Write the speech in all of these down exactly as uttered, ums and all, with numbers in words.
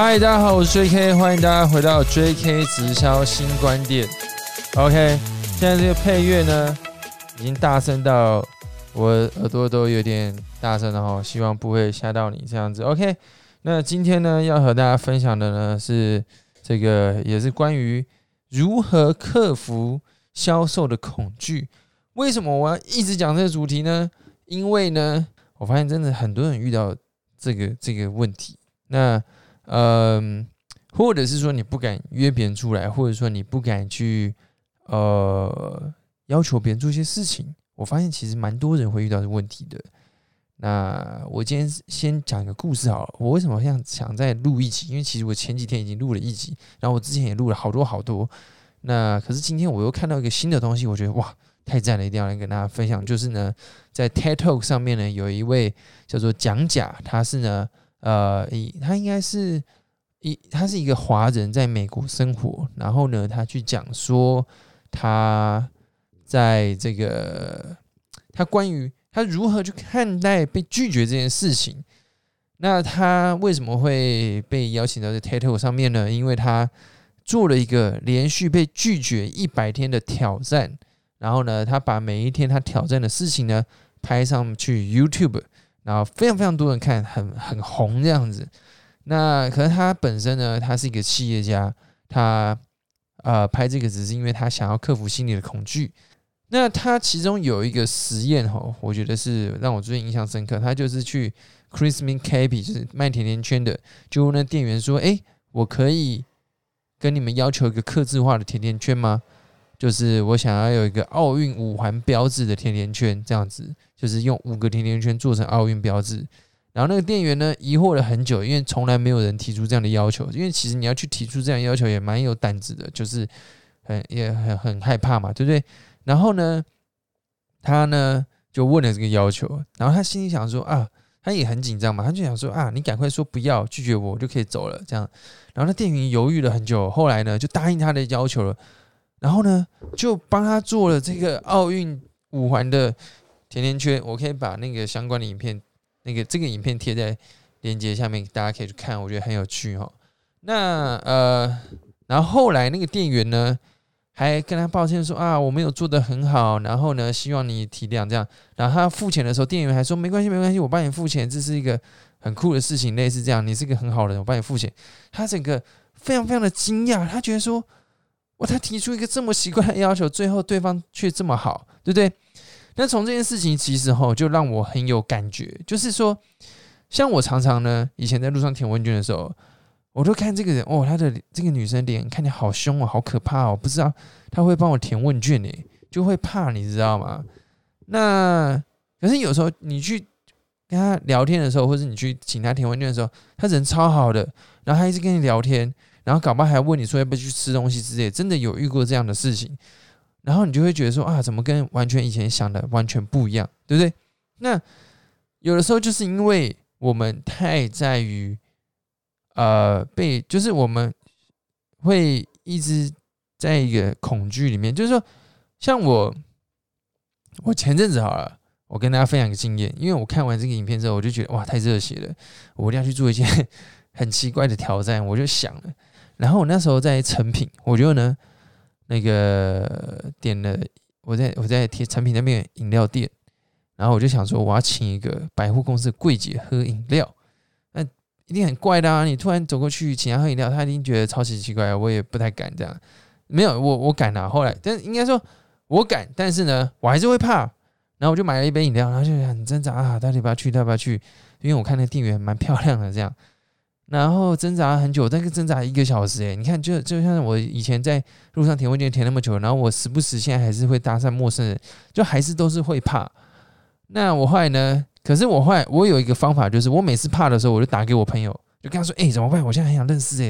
嗨，大家好，我是 J K， 欢迎大家回到 J K 直销新观点。OK， 现在这个配乐呢，已经大声到我耳朵都有点大声了哈，希望不会吓到你这样子。OK， 那今天呢，要和大家分享的呢是这个，也是关于如何克服销售的恐惧。为什么我要一直讲这个主题呢？因为呢，我发现真的很多人遇到这个这个问题。那嗯、呃，或者是说你不敢约别人出来，或者说你不敢去呃要求别人做一些事情。我发现其实蛮多人会遇到这问题的。那我今天先讲一个故事好了。我为什么想想再录一集？因为其实我前几天已经录了一集，然后我之前也录了好多好多。那可是今天我又看到一个新的东西，我觉得哇，太赞了，一定要来跟大家分享。就是呢，在 TED Talk 上面呢，有一位叫做讲甲，他是呢。呃，他应该是他是一个华人，在美国生活。然后呢，他去讲说他在这个他关于他如何去看待被拒绝这件事情。那他为什么会被邀请到这 TED Talk 上面呢？因为他做了一个连续被拒绝一百天的挑战。然后呢，他把每一天他挑战的事情呢拍上去 YouTube。然后非常非常多人看，很很红这样子。那可是他本身呢，他是一个企业家，他呃拍这个只是因为他想要克服心理的恐惧。那他其中有一个实验哦，我觉得是让我最印象深刻。他就是去 Christmas Cape， 就是卖甜甜圈的，就问那店员说：“哎，我可以跟你们要求一个客制化的甜甜圈吗？就是我想要有一个奥运五环标志的甜甜圈，这样子。”就是用五个甜甜圈做成奥运标志，然后那个店员呢疑惑了很久，因为从来没有人提出这样的要求，因为其实你要去提出这样的要求也蛮有胆子的，就是很也 很, 很害怕嘛，对不对？然后呢，他呢就问了这个要求，然后他心里想说啊，他也很紧张嘛，他就想说啊，你赶快说不要，拒绝我，我就可以走了这样。然后那店员犹豫了很久，后来呢就答应他的要求了，然后呢就帮他做了这个奥运五环的甜甜圈。我可以把那个相关的影片，那个这个影片贴在链接下面，大家可以去看，我觉得很有趣哦。那呃，然后后来那个店员呢，还跟他抱歉说啊，我没有做得很好，然后呢，希望你体谅这样。然后他付钱的时候，店员还说没关系，没关系，我帮你付钱，这是一个很酷的事情，类似这样，你是一个很好的人，我帮你付钱。他整个非常非常的惊讶，他觉得说，哇，他提出一个这么奇怪的要求，最后对方却这么好，对不对？那从这件事情其实吼就让我很有感觉，就是说，像我常常呢，以前在路上填问卷的时候，我都看这个人哦，他的这个女生脸看起来好凶哦，好可怕哦，不知道他会帮我填问卷耶，就会怕，你知道吗？那可是有时候你去跟他聊天的时候，或是你去请他填问卷的时候，他人超好的，然后他一直跟你聊天，然后搞不好还问你说要不要去吃东西之类的，真的有遇过这样的事情。然后你就会觉得说啊，怎么跟完全以前想的完全不一样，对不对？那有的时候就是因为我们太在于呃被，就是我们会一直在一个恐惧里面。就是说，像我，我前阵子好了，我跟大家分享一个经验，因为我看完这个影片之后，我就觉得哇，太热血了，我一定要去做一件很奇怪的挑战，我就想了。然后我那时候在成品，我觉得呢。那个点了，我在我在产品那边饮料店，然后我就想说，我要请一个百货公司的柜姐喝饮料，那一定很怪的啊！你突然走过去请他喝饮料，他一定觉得超级奇怪，我也不太敢这样。没有，我我敢啊！后来，但应该说我敢，但是呢，我还是会怕。然后我就买了一杯饮料，然后就很挣扎啊，到底要不要去，到底要不要去？因为我看那店员蛮漂亮的这样。然后挣扎很久，但是挣扎一个小时哎，你看就就像我以前在路上填问卷填那么久，然后我时不时现在还是会搭讪陌生人，就还是都是会怕。那我后来呢？可是我后来我有一个方法，就是我每次怕的时候，我就打给我朋友，就跟他说：“哎、欸，怎么办？我现在很想认识哎。”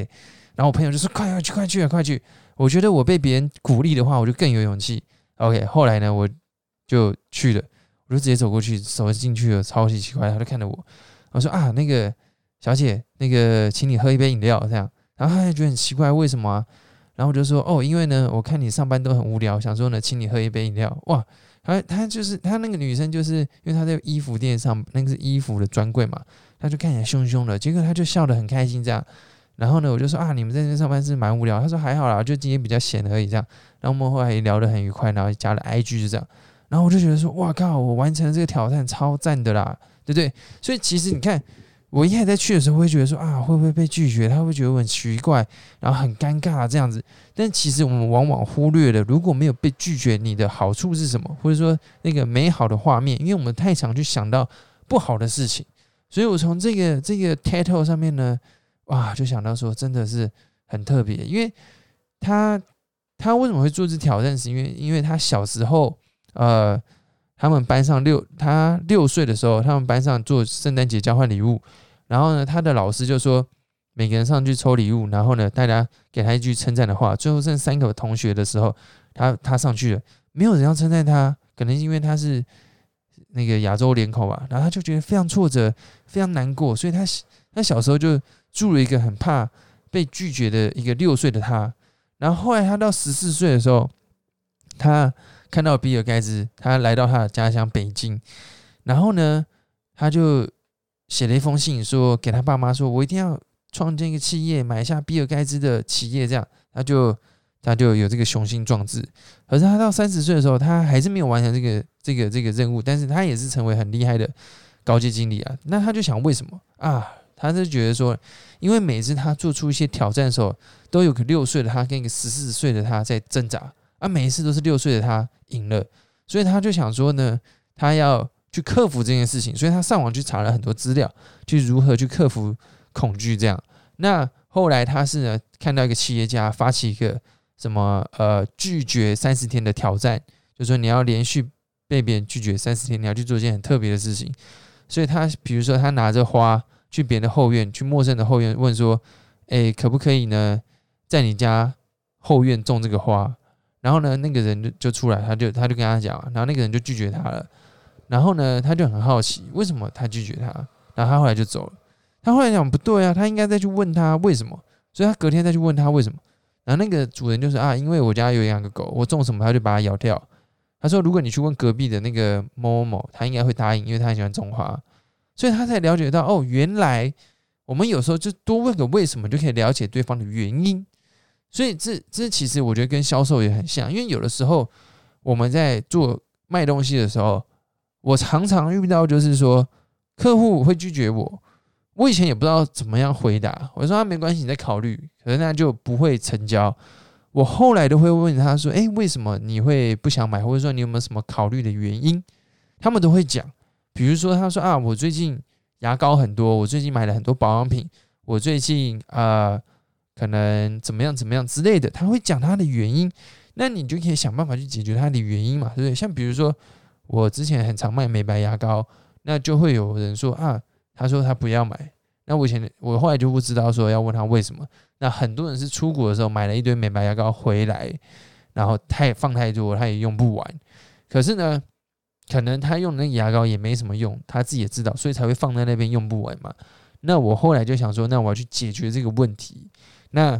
然后我朋友就说：“快去，快去，快去！”我觉得我被别人鼓励的话，我就更有勇气。OK， 后来呢，我就去了，我就直接走过去，走进去了，超级奇怪，他就看着我，我说：“啊，那个。”小姐，那个，请你喝一杯饮料，这样。然后他还觉得很奇怪，为什么啊？然后我就说，哦，因为呢，我看你上班都很无聊，想说呢，请你喝一杯饮料。哇，他他就是他那个女生，就是因为他在衣服店上，那个是衣服的专柜嘛，他就看起来凶凶的，结果他就笑得很开心这样。然后呢我就说啊你们在那边上班是蛮无聊，他说还好啦，就今天比较闲而已这样。然后我们后来也聊得很愉快，然后加了 I G 就这样。然后我就觉得说哇靠，我完成了这个挑战超赞的啦，对不对？所以其实你看我一开始在去的时候会觉得说啊会不会被拒绝，他会不会觉得我很奇怪，然后很尴尬这样子。但其实我们往往忽略了如果没有被拒绝你的好处是什么，或者说那个美好的画面，因为我们太常去想到不好的事情。所以我从这个这个 TED Talk 上面呢哇就想到说真的是很特别，因为他他为什么会做这挑战是因为因为他小时候呃他们班上六他六岁的时候他们班上做圣诞节交换礼物，然后呢他的老师就说每个人上去抽礼物，然后呢大家给他一句称赞的话，最后剩三个同学的时候他他上去了，没有人要称赞他，可能因为他是那个亚洲脸孔吧，然后他就觉得非常挫折非常难过，所以他他小时候就住了一个很怕被拒绝的一个六岁的他。然后后来他到十四岁的时候，他看到比尔盖茨，他来到他的家乡北京，然后呢他就写了一封信说给他爸妈说我一定要创建一个企业，买下比尔盖茨的企业这样，他就他就有这个雄心壮志。可是他到三十岁的时候他还是没有完成这个这个这个任务，但是他也是成为很厉害的高阶经理啊。那他就想为什么啊，他就觉得说因为每次他做出一些挑战的时候都有个六岁的他跟一个十四岁的他在挣扎啊，每一次都是六岁的他赢了，所以他就想说呢他要去克服这件事情，所以他上网去查了很多资料去如何去克服恐惧这样。那后来他是呢看到一个企业家发起一个什么呃拒绝三十天的挑战，就是说你要连续被别人拒绝三十天，你要去做一件很特别的事情。所以他比如说他拿着花去别人的后院，去陌生的后院问说诶可不可以呢在你家后院种这个花，然后呢那个人就出来，他就他就跟他讲，然后那个人就拒绝他了，然后呢他就很好奇为什么他拒绝他，然后他后来就走了。他后来想不对啊，他应该再去问他为什么，所以他隔天再去问他为什么，然后那个主人就说啊因为我家有两个狗，我种什么他就把它咬掉，他说如果你去问隔壁的那个某某某他应该会答应，因为他很喜欢种花。所以他才了解到哦原来我们有时候就多问个为什么就可以了解对方的原因。所以 这, 这其实我觉得跟销售也很像，因为有的时候我们在做卖东西的时候，我常常遇到就是说客户会拒绝我，我以前也不知道怎么样回答，我说啊没关系你再考虑，可是那就不会成交。我后来都会问他说诶为什么你会不想买，或者说你有没有什么考虑的原因，他们都会讲。比如说他说啊我最近牙膏很多，我最近买了很多保养品，我最近呃可能怎么样怎么样之类的，他会讲他的原因，那你就可以想办法去解决他的原因嘛，对不对？像比如说我之前很常卖美白牙膏，那就会有人说啊，他说他不要买，那我以前我后来就不知道说要问他为什么。那很多人是出国的时候买了一堆美白牙膏回来，然后太放太多他也用不完，可是呢可能他用的那个牙膏也没什么用，他自己也知道，所以才会放在那边用不完嘛。那我后来就想说那我要去解决这个问题。那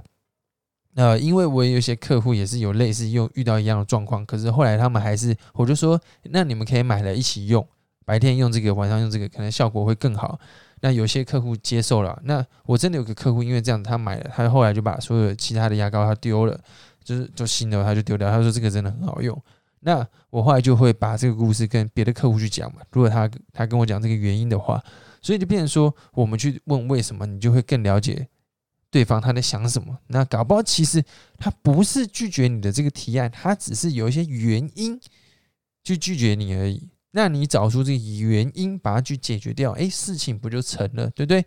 呃，因为我也有些客户也是有类似又遇到一样的状况，可是后来他们还是，我就说那你们可以买了一起用，白天用这个晚上用这个，可能效果会更好。那有些客户接受了，那我真的有个客户因为这样他买了，他后来就把所有其他的牙膏他丢了，就是就新的他就丢掉，他说这个真的很好用。那我后来就会把这个故事跟别的客户去讲嘛，如果他他跟我讲这个原因的话，所以就变成说我们去问为什么，你就会更了解对方他在想什么。那搞不好其实他不是拒绝你的这个提案，他只是有一些原因去拒绝你而已，那你找出这个原因把它去解决掉，诶事情不就成了，对不对？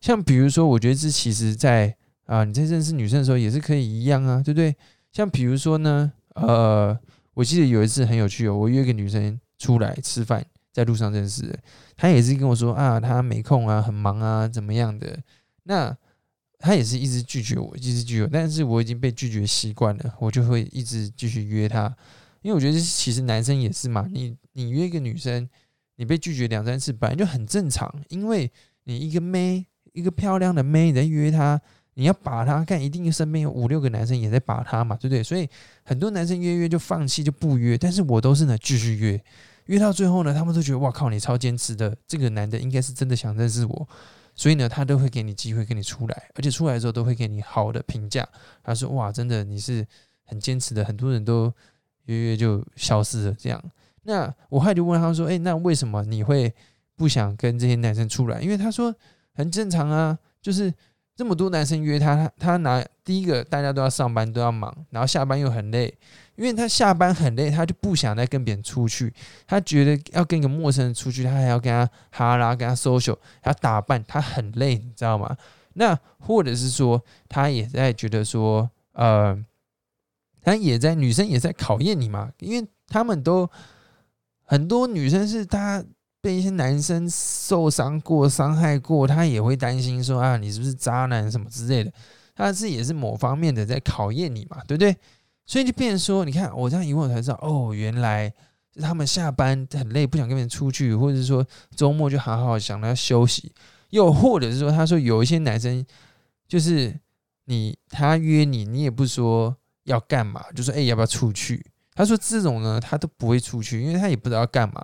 像比如说我觉得这其实在、呃、你在认识女生的时候也是可以一样啊，对不对？像比如说呢呃，我记得有一次很有趣哦，我约一个女生出来吃饭，在路上认识的，她也是跟我说啊她没空啊很忙啊怎么样的，那他也是一直拒绝我，一直拒绝我，但是我已经被拒绝习惯了，我就会一直继续约他，因为我觉得其实男生也是嘛，你你约一个女生，你被拒绝两三次本来就很正常，因为你一个妹，一个漂亮的妹你在约她，你要把她看，一定身边有五六个男生也在把她嘛，对不对？所以很多男生约约就放弃就不约，但是我都是呢继续约，约到最后呢，他们都觉得哇靠你超坚持的，这个男的应该是真的想认识我。所以呢他都会给你机会给你出来，而且出来的时候都会给你好的评价，他说哇真的你是很坚持的，很多人都约约就消失了这样。那我后来就问他说、欸、那为什么你会不想跟这些男生出来，因为他说很正常啊，就是这么多男生约他，他拿第一个大家都要上班都要忙，然后下班又很累，因为他下班很累他就不想再跟别人出去，他觉得要跟一个陌生人出去他还要跟他哈拉跟他 social 他打扮他很累你知道吗。那或者是说他也在觉得说呃，他也在女生也在考验你嘛，因为他们都很多女生是他被一些男生受伤过伤害过，他也会担心说啊你是不是渣男什么之类的，他是也是某方面的在考验你嘛对不对。所以就变成说你看我这样一问我才知道哦，原来他们下班很累不想跟别人出去，或者是说周末就好好想要休息，又或者是说他说有一些男生就是你他约你你也不说要干嘛，就说哎、欸、要不要出去，他说这种呢他都不会出去，因为他也不知道要干嘛。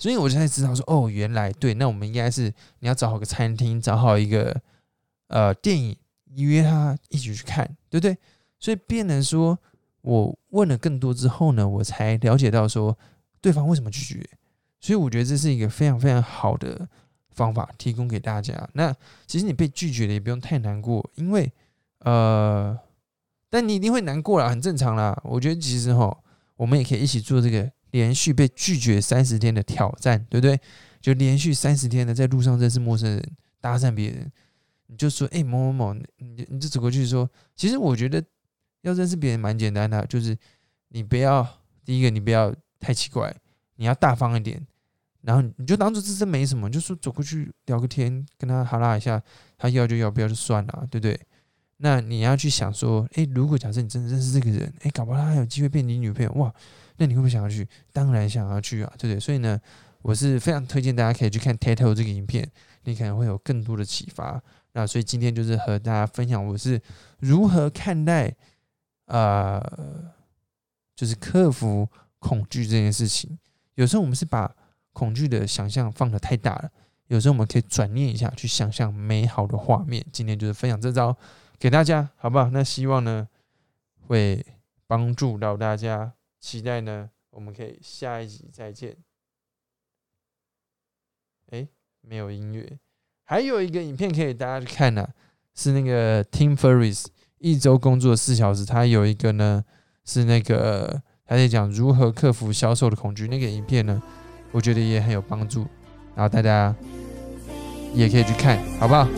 所以我才知道说哦原来对，那我们应该是你要找好个餐厅，找好一个呃电影约他一起去看对不对。所以变成说我问了更多之后呢我才了解到说对方为什么拒绝，所以我觉得这是一个非常非常好的方法提供给大家。那其实你被拒绝了也不用太难过，因为呃但你一定会难过啦，很正常啦。我觉得其实齁我们也可以一起做这个连续被拒绝三十天的挑战，对不对？就连续三十天的在路上认识陌生人，搭讪别人，你就说，哎、欸，某某某，你你就走过去说，其实我觉得要认识别人蛮简单的，就是你不要第一个你不要太奇怪，你要大方一点，然后你就当做这真没什么，就说走过去聊个天，跟他哈拉一下，他要就要，不要就算了，对不对？那你要去想说，哎、欸，如果假设你真的认识这个人，哎、欸，搞不好他还有机会变你女朋友，哇！那你会不会想要去？当然想要去啊，对不对？所以呢，我是非常推荐大家可以去看 TED Talk 这个影片，你可能会有更多的启发。那所以今天就是和大家分享我是如何看待呃，就是克服恐惧这件事情。有时候我们是把恐惧的想象放得太大了，有时候我们可以转念一下，去想象美好的画面。今天就是分享这招给大家，好不好？那希望呢会帮助到大家。期待呢我们可以下一集再见。诶没有音乐。还有一个影片可以大家去看啊，是那个 Tim Ferriss 一周工作四小时，他有一个呢是那个他在讲如何克服销售的恐惧，那个影片呢我觉得也很有帮助，然后大家也可以去看好不好。